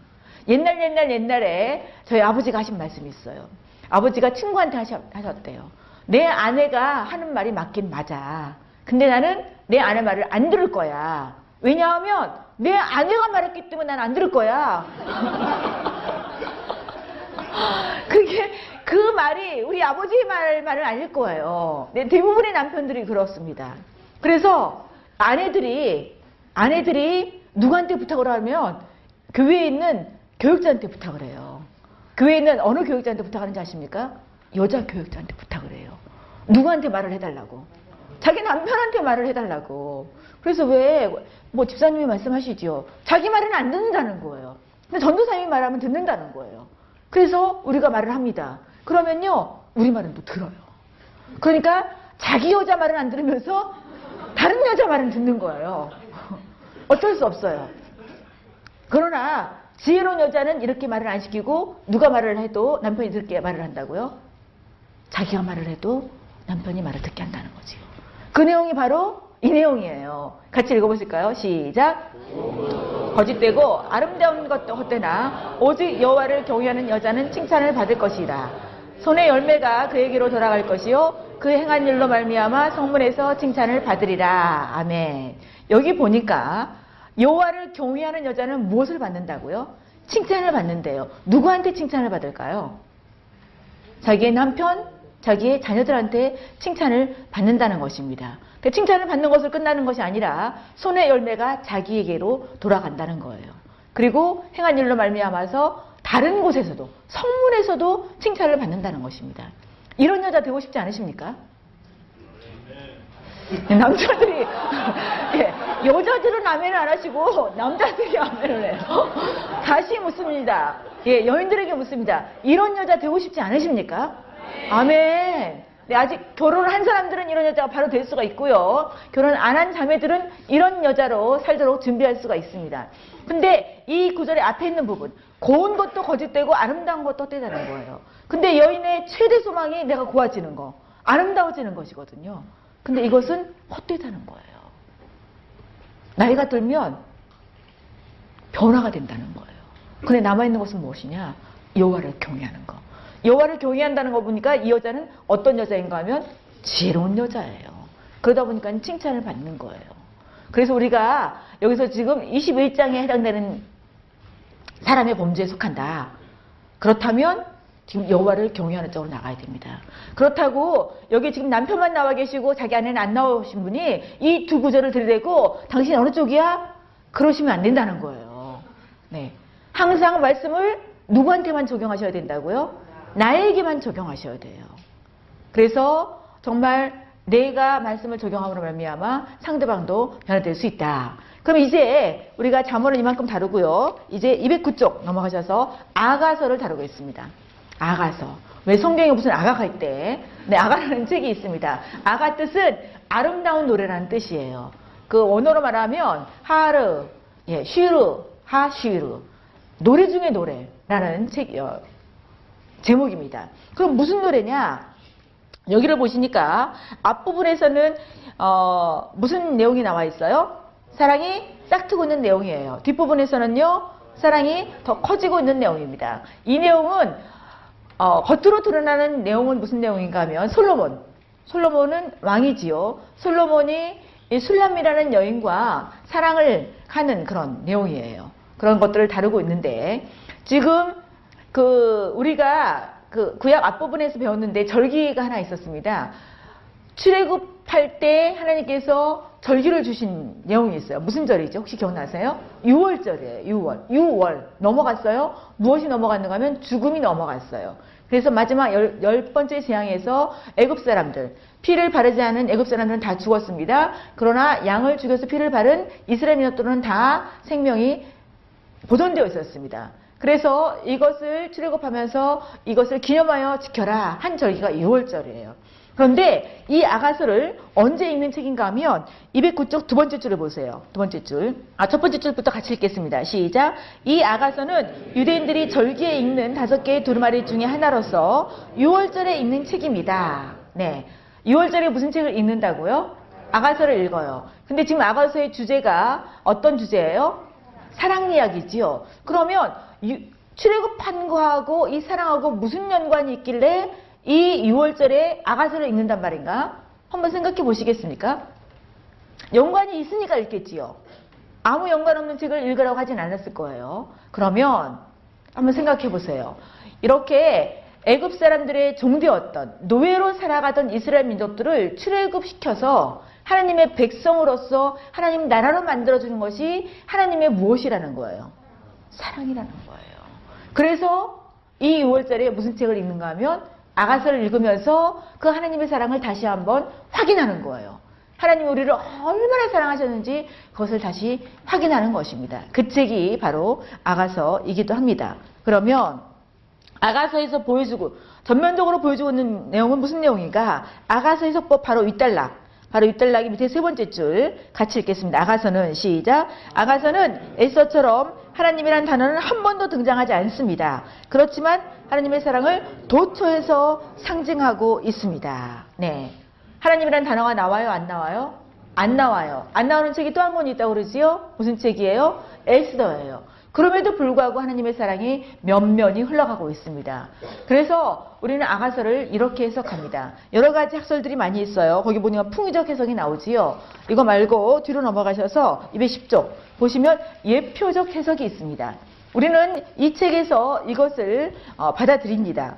옛날에 저희 아버지가 하신 말씀이 있어요. 아버지가 친구한테 하셨대요. 내 아내가 하는 말이 맞긴 맞아. 근데 나는 내 아내 말을 안 들을 거야. 왜냐하면 내 아내가 말했기 때문에 난 안 들을 거야. 그게 그 말이 우리 아버지의 말은 아닐 거예요. 대부분의 남편들이 그렇습니다. 그래서 아내들이 누구한테 부탁을 하면 교회에 있는 교육자한테 부탁을 해요. 교회에 있는 어느 교육자한테 부탁하는지 아십니까? 여자 교육자한테 부탁을 해요. 누구한테 말을 해달라고? 자기 남편한테 말을 해달라고. 그래서 왜 뭐 집사님이 말씀하시지요. 자기 말은 안 듣는다는 거예요. 근데 전도사님이 말하면 듣는다는 거예요. 그래서 우리가 말을 합니다. 그러면요, 우리 말은 또 들어요. 그러니까 자기 여자 말은 안 들으면서 다른 여자 말은 듣는 거예요. 어쩔 수 없어요. 그러나 지혜로운 여자는 이렇게 말을 안 시키고 누가 말을 해도 남편이 듣게 말을 한다고요? 자기가 말을 해도 남편이 말을 듣게 한다는 거지요. 그 내용이 바로 이 내용이에요. 같이 읽어보실까요? 시작. 거짓되고 아름다운 것도 헛되나 오직 여호와를 경외하는 여자는 칭찬을 받을 것이다. 손의 열매가 그에게로 돌아갈 것이요 그 행한 일로 말미암아 성문에서 칭찬을 받으리라. 아멘. 여기 보니까 여호와를 경외하는 여자는 무엇을 받는다고요? 칭찬을 받는데요. 누구한테 칭찬을 받을까요? 자기의 남편, 자기의 자녀들한테 칭찬을 받는다는 것입니다. 칭찬을 받는 것을 끝나는 것이 아니라 손의 열매가 자기에게로 돌아간다는 거예요. 그리고 행한 일로 말미암아서 다른 곳에서도, 성문에서도 칭찬을 받는다는 것입니다. 이런 여자 되고 싶지 않으십니까? 남자들이 여자들은 아멘을 안 하시고 남자들이 아멘을 해요. 다시 묻습니다. 여인들에게 묻습니다. 이런 여자 되고 싶지 않으십니까? 아멘. 네, 아직 결혼을 한 사람들은 이런 여자가 바로 될 수가 있고요, 결혼 안 한 자매들은 이런 여자로 살도록 준비할 수가 있습니다. 근데 이 구절의 앞에 있는 부분, 고운 것도 거짓되고 아름다운 것도 헛되다는 거예요. 근데 여인의 최대 소망이 내가 고와지는 거, 아름다워지는 것이거든요. 근데 이것은 헛되다는 거예요. 나이가 들면 변화가 된다는 거예요. 근데 남아있는 것은 무엇이냐? 여호와를 경외하는 거. 여호와를 경외한다는 거 보니까 이 여자는 어떤 여자인가 하면 지혜로운 여자예요. 그러다 보니까 칭찬을 받는 거예요. 그래서 우리가 여기서 지금 21장에 해당되는 사람의 범죄에 속한다. 그렇다면 지금 여호와를 경외하는 쪽으로 나가야 됩니다. 그렇다고 여기 지금 남편만 나와 계시고 자기 아내는 안 나오신 분이 이 두 구절을 들이대고 당신 어느 쪽이야? 그러시면 안 된다는 거예요. 네, 항상 말씀을 누구한테만 적용하셔야 된다고요? 나에게만 적용하셔야 돼요. 그래서 정말 내가 말씀을 적용함으로 말미암아 상대방도 변화될 수 있다. 그럼 이제 우리가 잠언은 이만큼 다루고요. 이제 209쪽 넘어가셔서 아가서를 다루고 있습니다. 아가서. 왜 성경에 무슨 아가가 있대? 네, 아가라는 책이 있습니다. 아가 뜻은 아름다운 노래라는 뜻이에요. 그 원어로 말하면 하르, 쉬르, 하쉬르, 노래 중에 노래라는 책이에요. 제목입니다. 그럼 무슨 노래냐? 여기를 보시니까 앞부분에서는 무슨 내용이 나와 있어요? 사랑이 싹트고 있는 내용이에요. 뒷부분에서는요, 사랑이 더 커지고 있는 내용입니다. 이 내용은 겉으로 드러나는 내용은 무슨 내용인가 하면 솔로몬은 왕이지요. 솔로몬이 이 술람이라는 여인과 사랑을 하는 그런 내용이에요. 그런 것들을 다루고 있는데, 지금 우리가 구약 앞부분에서 배웠는데 절기가 하나 있었습니다. 출애굽할 때 하나님께서 절기를 주신 내용이 있어요. 무슨 절이죠? 혹시 기억나세요? 유월절이에요. 6월 넘어갔어요. 무엇이 넘어갔는가 하면 죽음이 넘어갔어요. 그래서 마지막 열 번째 재앙에서 애굽 사람들, 피를 바르지 않은 애굽 사람들은 다 죽었습니다. 그러나 양을 죽여서 피를 바른 이스라엘 인들은 다 생명이 보존되어 있었습니다. 그래서 이것을 출애굽하면서 이것을 기념하여 지켜라 한 절기가 유월절이에요. 그런데 이 아가서를 언제 읽는 책인가 하면 209쪽 두 번째 줄을 보세요. 두 번째 줄. 첫 번째 줄부터 같이 읽겠습니다. 시작. 이 아가서는 유대인들이 절기에 읽는 5개의 두루마리 중에 하나로서 유월절에 읽는 책입니다. 네. 유월절에 무슨 책을 읽는다고요? 아가서를 읽어요. 근데 지금 아가서의 주제가 어떤 주제예요? 사랑 이야기지요. 그러면 출애굽한 거하고 이 사랑하고 무슨 연관이 있길래 이 6월절에 아가서를 읽는단 말인가? 한번 생각해 보시겠습니까? 연관이 있으니까 읽겠지요. 아무 연관 없는 책을 읽으라고 하진 않았을 거예요. 그러면 한번 생각해 보세요. 이렇게 애굽 사람들의 종되었던, 노예로 살아가던 이스라엘 민족들을 출애굽시켜서 하나님의 백성으로서 하나님 나라로 만들어주는 것이 하나님의 무엇이라는 거예요? 사랑이라는 거예요. 그래서 이 6월절에 무슨 책을 읽는가 하면 아가서를 읽으면서 그 하나님의 사랑을 다시 한번 확인하는 거예요. 하나님이 우리를 얼마나 사랑하셨는지 그것을 다시 확인하는 것입니다. 그 책이 바로 아가서이기도 합니다. 그러면 아가서에서 전면적으로 보여주고 있는 내용은 무슨 내용인가? 아가서에서 바로 윗단락. 바로 윗단락이 밑에 세 번째 줄 같이 읽겠습니다. 아가서는 시작. 아가서는 에서처럼 하나님이란 단어는 한 번도 등장하지 않습니다. 그렇지만 하나님의 사랑을 도처에서 상징하고 있습니다. 네, 하나님이란 단어가 나와요? 안 나와요? 안 나와요. 안 나오는 책이 또 한 권 있다고 그러지요? 무슨 책이에요? 에스더예요. 그럼에도 불구하고 하나님의 사랑이 면면이 흘러가고 있습니다. 그래서 우리는 아가서를 이렇게 해석합니다. 여러 가지 학설들이 많이 있어요. 거기 보니까 풍의적 해석이 나오지요. 이거 말고 뒤로 넘어가셔서 210쪽 보시면 예표적 해석이 있습니다. 우리는 이 책에서 이것을 받아들입니다.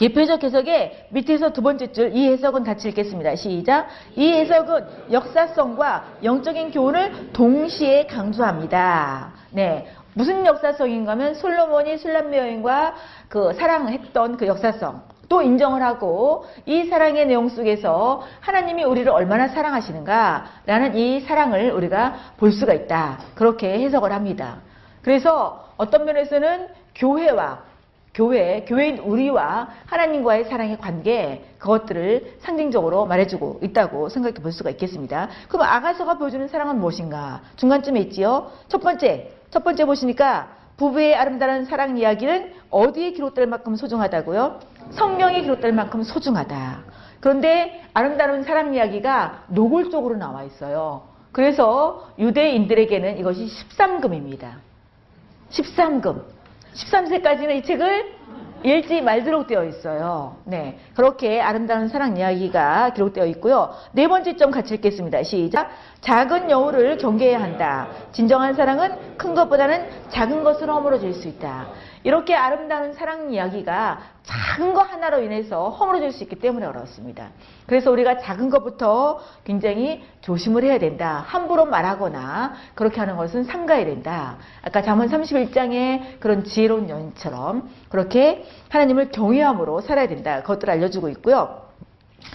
예표적 해석의 밑에서 두 번째 줄, 이 해석은 같이 읽겠습니다. 시작. 이 해석은 역사성과 영적인 교훈을 동시에 강조합니다. 네, 무슨 역사성인가 하면 솔로몬이 술람 여인과 사랑했던 그 역사성 또 인정을 하고, 이 사랑의 내용 속에서 하나님이 우리를 얼마나 사랑하시는가라는 이 사랑을 우리가 볼 수가 있다. 그렇게 해석을 합니다. 그래서 어떤 면에서는 교회인 우리와 하나님과의 사랑의 관계, 그것들을 상징적으로 말해주고 있다고 생각해 볼 수가 있겠습니다. 그럼 아가서가 보여주는 사랑은 무엇인가? 중간쯤에 있지요. 첫 번째 보시니까 부부의 아름다운 사랑 이야기는 어디에 기록될 만큼 소중하다고요? 성경에 기록될 만큼 소중하다. 그런데 아름다운 사랑 이야기가 노골적으로 나와 있어요. 그래서 유대인들에게는 이것이 13금입니다. 13금. 13세까지는 이 책을 읽지 말도록 되어 있어요. 네, 그렇게 아름다운 사랑 이야기가 기록되어 있고요. 네 번째 점 같이 읽겠습니다. 시작. 작은 여우를 경계해야 한다. 진정한 사랑은 큰 것보다는 작은 것으로 허물어질 수 있다. 이렇게 아름다운 사랑 이야기가 작은 거 하나로 인해서 허물어질 수 있기 때문에 어렵습니다. 그래서 우리가 작은 것부터 굉장히 조심을 해야 된다. 함부로 말하거나 그렇게 하는 것은 삼가해야 된다. 아까 잠언 31장의 그런 지혜로운 여인처럼 그렇게 하나님을 경외함으로 살아야 된다. 그것들을 알려주고 있고요.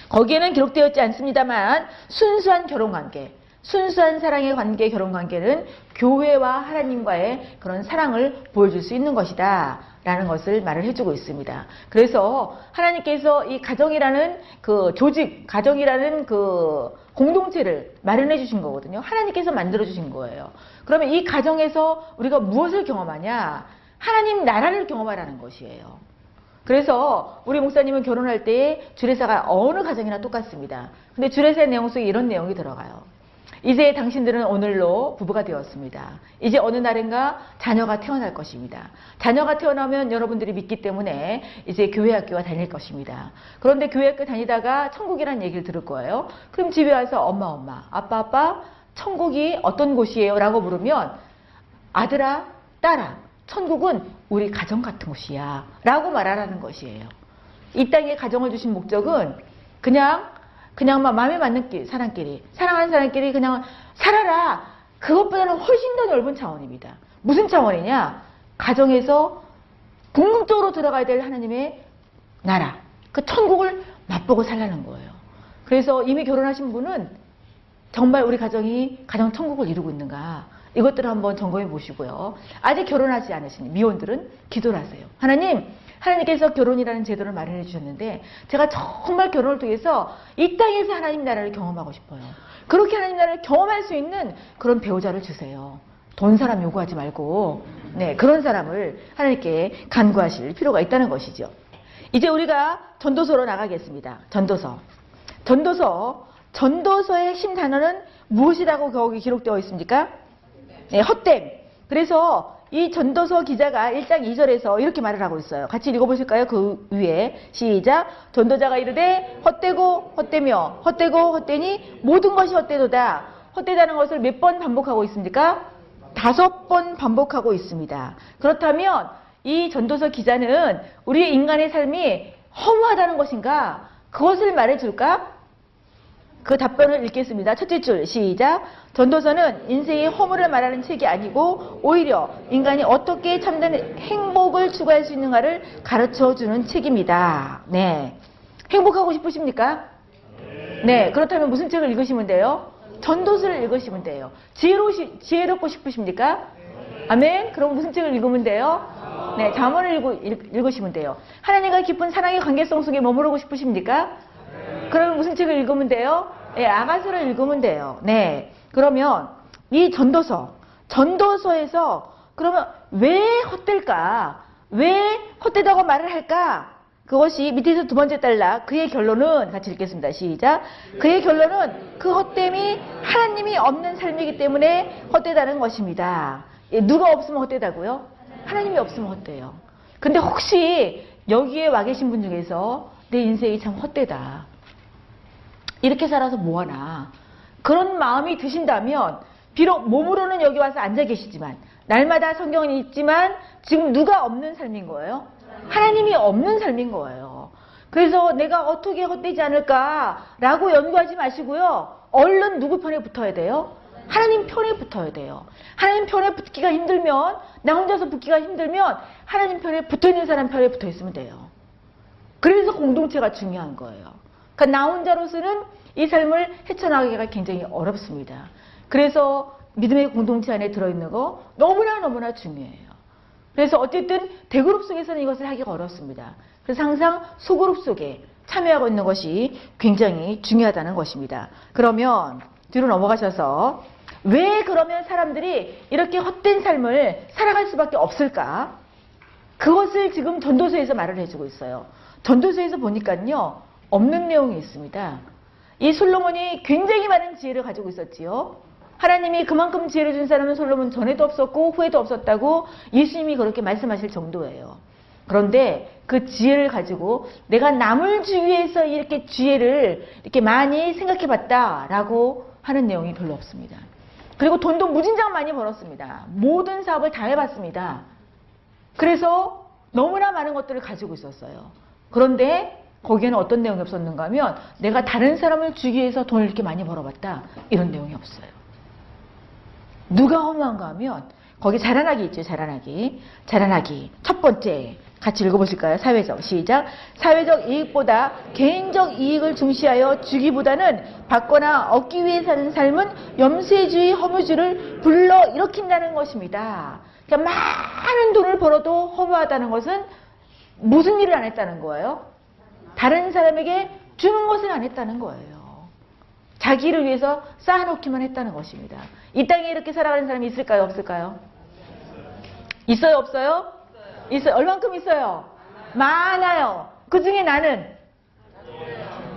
거기에는 기록되어 있지 않습니다만 순수한 결혼관계, 순수한 사랑의 관계, 결혼관계는 교회와 하나님과의 그런 사랑을 보여줄 수 있는 것이다 라는 것을 말을 해주고 있습니다. 그래서 하나님께서 이 가정이라는 조직, 가정이라는 공동체를 마련해 주신 거거든요. 하나님께서 만들어 주신 거예요. 그러면 이 가정에서 우리가 무엇을 경험하냐? 하나님 나라를 경험하라는 것이에요. 그래서 우리 목사님은 결혼할 때 주례사가 어느 가정이나 똑같습니다. 근데 주례사의 내용 속에 이런 내용이 들어가요. 이제 당신들은 오늘로 부부가 되었습니다. 이제 어느 날인가 자녀가 태어날 것입니다. 자녀가 태어나면 여러분들이 믿기 때문에 이제 교회 학교와 다닐 것입니다. 그런데 교회 학교 다니다가 천국이라는 얘기를 들을 거예요. 그럼 집에 와서 엄마, 아빠, 천국이 어떤 곳이에요? 라고 물으면 아들아, 딸아, 천국은 우리 가정 같은 곳이야. 라고 말하라는 것이에요. 이 땅에 가정을 주신 목적은 그냥 막 마음에 맞는 사람끼리, 사랑하는 사람끼리 그냥 살아라. 그것보다는 훨씬 더 넓은 차원입니다. 무슨 차원이냐? 가정에서 궁극적으로 들어가야 될 하나님의 나라, 그 천국을 맛보고 살라는 거예요. 그래서 이미 결혼하신 분은 정말 우리 가정이 가정 천국을 이루고 있는가? 이것들을 한번 점검해 보시고요. 아직 결혼하지 않으신 미혼들은 기도를 하세요. 하나님께서 결혼이라는 제도를 마련해 주셨는데 제가 정말 결혼을 통해서 이 땅에서 하나님 나라를 경험하고 싶어요. 그렇게 하나님 나라를 경험할 수 있는 그런 배우자를 주세요. 돈 사람 요구하지 말고 그런 사람을 하나님께 간구하실 필요가 있다는 것이죠. 이제 우리가 전도서로 나가겠습니다. 전도서의 핵심 단어는 무엇이라고 거기 기록되어 있습니까? 헛됨. 그래서 이 전도서 기자가 1장 2절에서 이렇게 말을 하고 있어요. 같이 읽어보실까요? 그 위에 시작. 전도자가 이르되 헛되고 헛되며 헛되고 헛되니 모든 것이 헛되도다. 헛되다는 것을 몇 번 반복하고 있습니까? 5번 반복하고 있습니다. 그렇다면 이 전도서 기자는 우리 인간의 삶이 허무하다는 것인가? 그것을 말해줄까? 그 답변을 읽겠습니다. 첫째 줄 시작. 전도서는 인생의 허물을 말하는 책이 아니고 오히려 인간이 어떻게 참된 행복을 추구할 수 있는가를 가르쳐주는 책입니다. 행복하고 싶으십니까? 그렇다면 무슨 책을 읽으시면 돼요? 전도서를 읽으시면 돼요. 지혜롭고 싶으십니까? 아멘. 그럼 무슨 책을 읽으면 돼요? 잠언을 읽으시면 돼요. 하나님과 깊은 사랑의 관계성 속에 머무르고 싶으십니까? 그러면 무슨 책을 읽으면 돼요? 아가서를 읽으면 돼요. 그러면 이 전도서에서 그러면 왜 헛될까? 왜 헛되다고 말을 할까? 그것이 밑에서 두 번째 단락, 그의 결론은 같이 읽겠습니다. 시작. 그의 결론은 그 헛됨이 하나님이 없는 삶이기 때문에 헛되다는 것입니다. 누가 없으면 헛되다고요? 하나님이 없으면 헛돼요. 근데 혹시 여기에 와 계신 분 중에서 내 인생이 참 헛되다. 이렇게 살아서 뭐하나. 그런 마음이 드신다면 비록 몸으로는 여기 와서 앉아 계시지만 날마다 성경이 있지만 지금 누가 없는 삶인 거예요? 하나님이 없는 삶인 거예요. 그래서 내가 어떻게 헛되지 않을까라고 연구하지 마시고요. 얼른 누구 편에 붙어야 돼요? 하나님 편에 붙어야 돼요. 하나님 편에 붙기가 힘들면, 나 혼자서 붙기가 힘들면 하나님 편에 붙어있는 사람 편에 붙어있으면 돼요. 그래서 공동체가 중요한 거예요. 그러니까 나 혼자로서는 이 삶을 헤쳐나가기가 굉장히 어렵습니다. 그래서 믿음의 공동체 안에 들어있는 거 너무나 중요해요. 그래서 어쨌든 대그룹 속에서는 이것을 하기가 어렵습니다. 그래서 항상 소그룹 속에 참여하고 있는 것이 굉장히 중요하다는 것입니다. 그러면 뒤로 넘어가셔서 왜 그러면 사람들이 이렇게 헛된 삶을 살아갈 수밖에 없을까? 그것을 지금 전도서에서 말을 해주고 있어요. 전도서에서 보니까요, 없는 내용이 있습니다. 이 솔로몬이 굉장히 많은 지혜를 가지고 있었지요. 하나님이 그만큼 지혜를 준 사람은 솔로몬 전에도 없었고 후에도 없었다고 예수님이 그렇게 말씀하실 정도예요. 그런데 그 지혜를 가지고 내가 남을 주위에서 이렇게 지혜를 이렇게 많이 생각해 봤다라고 하는 내용이 별로 없습니다. 그리고 돈도 무진장 많이 벌었습니다. 모든 사업을 다 해봤습니다. 그래서 너무나 많은 것들을 가지고 있었어요. 그런데 거기에는 어떤 내용이 없었는가 하면 내가 다른 사람을 주기 위해서 돈을 이렇게 많이 벌어봤다 이런 내용이 없어요. 누가 허무한가 하면 거기 자라나기 있죠. 자라나기 첫 번째 같이 읽어보실까요? 사회적 시작. 사회적 이익보다 개인적 이익을 중시하여 주기보다는 받거나 얻기 위해 사는 삶은 염세주의 허무주의를 불러일으킨다는 것입니다. 그러니까 많은 돈을 벌어도 허무하다는 것은 무슨 일을 안 했다는 거예요? 다른 사람에게 주는 것을 안 했다는 거예요. 자기를 위해서 쌓아놓기만 했다는 것입니다. 이 땅에 이렇게 살아가는 사람이 있을까요? 없을까요? 있어요? 없어요? 있어요. 얼만큼 있어요? 많아요. 그 중에 나는?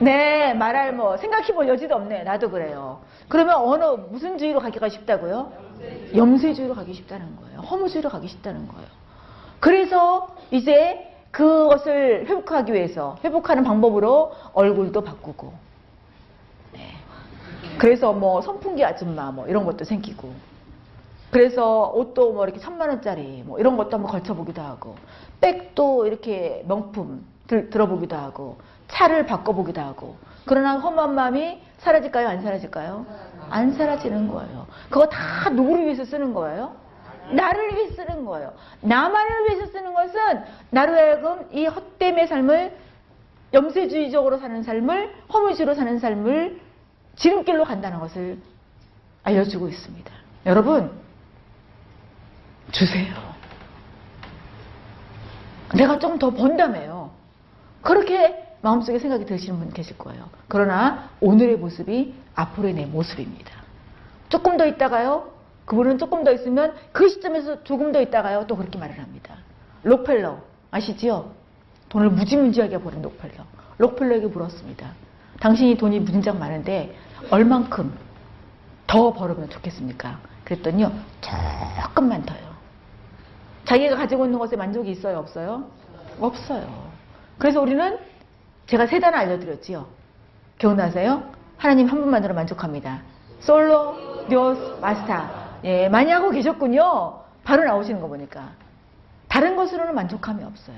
네, 말할 뭐 생각해볼 여지도 없네. 나도 그래요. 그러면 언어 무슨 주의로 가기가 쉽다고요? 염세주의로 가기 쉽다는 거예요. 허무주의로 가기 쉽다는 거예요. 그래서 이제 그것을 회복하기 위해서 회복하는 방법으로 얼굴도 바꾸고, 네. 그래서 뭐 선풍기 아줌마 뭐 이런 것도 생기고, 그래서 옷도 뭐 이렇게 3만 원짜리 뭐 이런 것도 한번 걸쳐보기도 하고, 백도 이렇게 명품 들어보기도 하고, 차를 바꿔보기도 하고. 그러나 험한 마음이 사라질까요? 안 사라질까요? 안 사라지는 거예요. 그거 다 누구를 위해서 쓰는 거예요? 나를 위해서 쓰는 거예요. 나만을 위해서 쓰는 것은 나로 하여금 이 헛됨의 삶을, 염세주의적으로 사는 삶을, 허무주의로 사는 삶을 지름길로 간다는 것을 알려주고 있습니다. 여러분, 주세요. 내가 좀 더 번다며요. 그렇게 마음속에 생각이 드시는 분 계실 거예요. 그러나 오늘의 모습이 앞으로의 내 모습입니다. 조금 더 있다가요, 그분은 조금 더 있으면 그 시점에서 조금 더 있다가요 또 그렇게 말을 합니다. 록펠러 아시지요? 돈을 무지무지하게 버린 록펠러. 록펠러에게 물었습니다. 당신이 돈이 무진장 많은데 얼만큼 더 벌으면 좋겠습니까? 그랬더니요, 조금만 더요. 자기가 가지고 있는 것에 만족이 있어요, 없어요? 없어요. 그래서 우리는, 제가 3단 알려드렸지요. 기억나세요? 하나님 한 분만으로 만족합니다. 솔로, 디오스, 마스타. 예, 많이 하고 계셨군요. 바로 나오시는 거 보니까. 다른 것으로는 만족함이 없어요.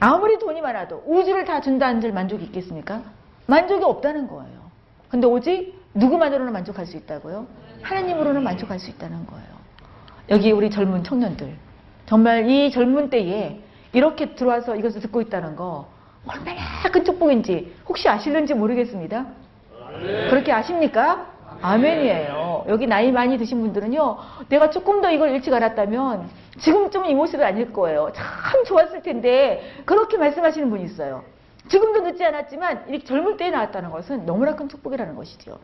아무리 돈이 많아도 우주를 다 준다는 줄 만족이 있겠습니까? 만족이 없다는 거예요. 근데 오직 누구만으로는 만족할 수 있다고요? 하나님으로는 만족할 수 있다는 거예요. 여기 우리 젊은 청년들, 정말 이 젊은 때에 이렇게 들어와서 이것을 듣고 있다는 거 얼마나 큰 축복인지 혹시 아실는지 모르겠습니다. 아멘. 그렇게 아십니까? 아멘이에요. 여기 나이 많이 드신 분들은요, 내가 조금 더 이걸 일찍 알았다면 지금쯤은 이 모습이 아닐 거예요. 참 좋았을 텐데, 그렇게 말씀하시는 분이 있어요. 지금도 늦지 않았지만 이렇게 젊을 때에 나왔다는 것은 너무나 큰 축복이라는 것이죠.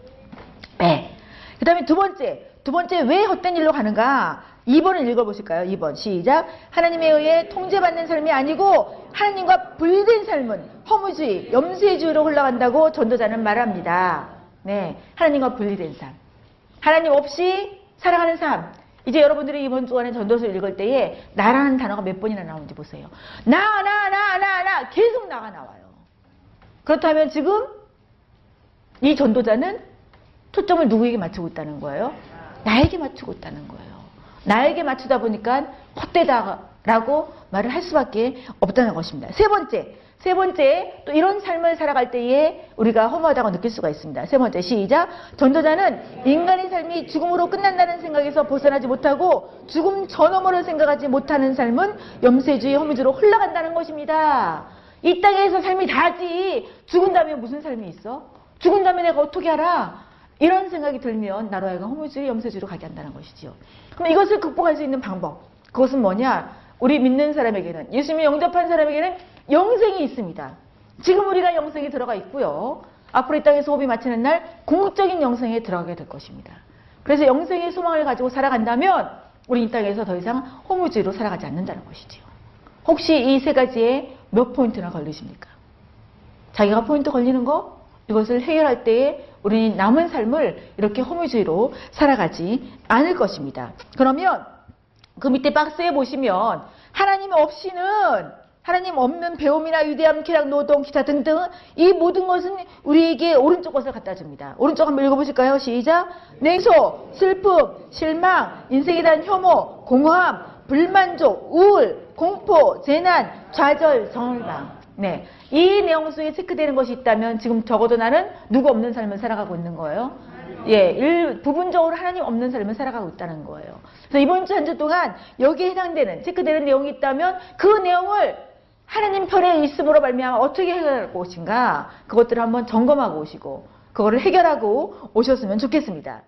네. 그 다음에 두 번째 왜 헛된 일로 가는가? 2번을 읽어보실까요? 2번 시작. 하나님에 의해 통제받는 삶이 아니고 하나님과 분리된 삶은 허무주의, 염세주의로 흘러간다고 전도자는 말합니다. 네, 하나님과 분리된 삶, 하나님 없이 살아가는 삶. 이제 여러분들이 이번 주간에 전도서를 읽을 때에 나라는 단어가 몇 번이나 나오는지 보세요. 나 계속 나가 나와요. 그렇다면 지금 이 전도자는 초점을 누구에게 맞추고 있다는 거예요? 나에게 맞추고 있다는 거예요. 나에게 맞추다 보니까 헛되다라고 말을 할 수밖에 없다는 것입니다. 세 번째, 또 이런 삶을 살아갈 때에 우리가 허무하다고 느낄 수가 있습니다. 세 번째, 시작. 전도자는 인간의 삶이 죽음으로 끝난다는 생각에서 벗어나지 못하고 죽음 전후로 생각하지 못하는 삶은 염세주의, 허무주의로 흘러간다는 것입니다. 이 땅에서 삶이 다지, 죽은 다음에 무슨 삶이 있어? 죽은 다음에 내가 어떻게 알아? 이런 생각이 들면 나로 하여금 허무주의, 염세주의로 가게 한다는 것이지요. 그럼 이것을 극복할 수 있는 방법, 그것은 뭐냐? 우리 믿는 사람에게는, 예수님을 영접한 사람에게는 영생이 있습니다. 지금 우리가 영생에 들어가 있고요, 앞으로 이 땅에서 호흡이 마치는 날 궁극적인 영생에 들어가게 될 것입니다. 그래서 영생의 소망을 가지고 살아간다면 우리 이 땅에서 더 이상 허무주의로 살아가지 않는다는 것이지요. 혹시 이 3가지에 몇 포인트나 걸리십니까? 자기가 포인트 걸리는 거? 이것을 해결할 때에 우리는 남은 삶을 이렇게 허무주의로 살아가지 않을 것입니다. 그러면 그 밑에 박스에 보시면 하나님 없이는, 하나님 없는 배움이나 위대함, 기량, 노동, 기타 등등 이 모든 것은 우리에게 오른쪽 것을 갖다 줍니다. 오른쪽 한번 읽어보실까요? 시작. 냉소, 슬픔, 실망, 인생에 대한 혐오, 공허함, 불만족, 우울, 공포, 재난, 좌절, 절망. 네, 이 내용 속에 체크되는 것이 있다면 지금 적어도 나는 누구 없는 삶을 살아가고 있는 거예요. 예, 부분적으로 하나님 없는 삶을 살아가고 있다는 거예요. 그래서 이번 주 한 주 동안 여기에 해당되는, 체크되는 내용이 있다면 그 내용을 하나님 편에 있음으로 말미암아 어떻게 해결할 것인가, 그것들을 한번 점검하고 오시고 그거를 해결하고 오셨으면 좋겠습니다.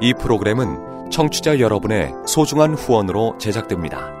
이 프로그램은 청취자 여러분의 소중한 후원으로 제작됩니다.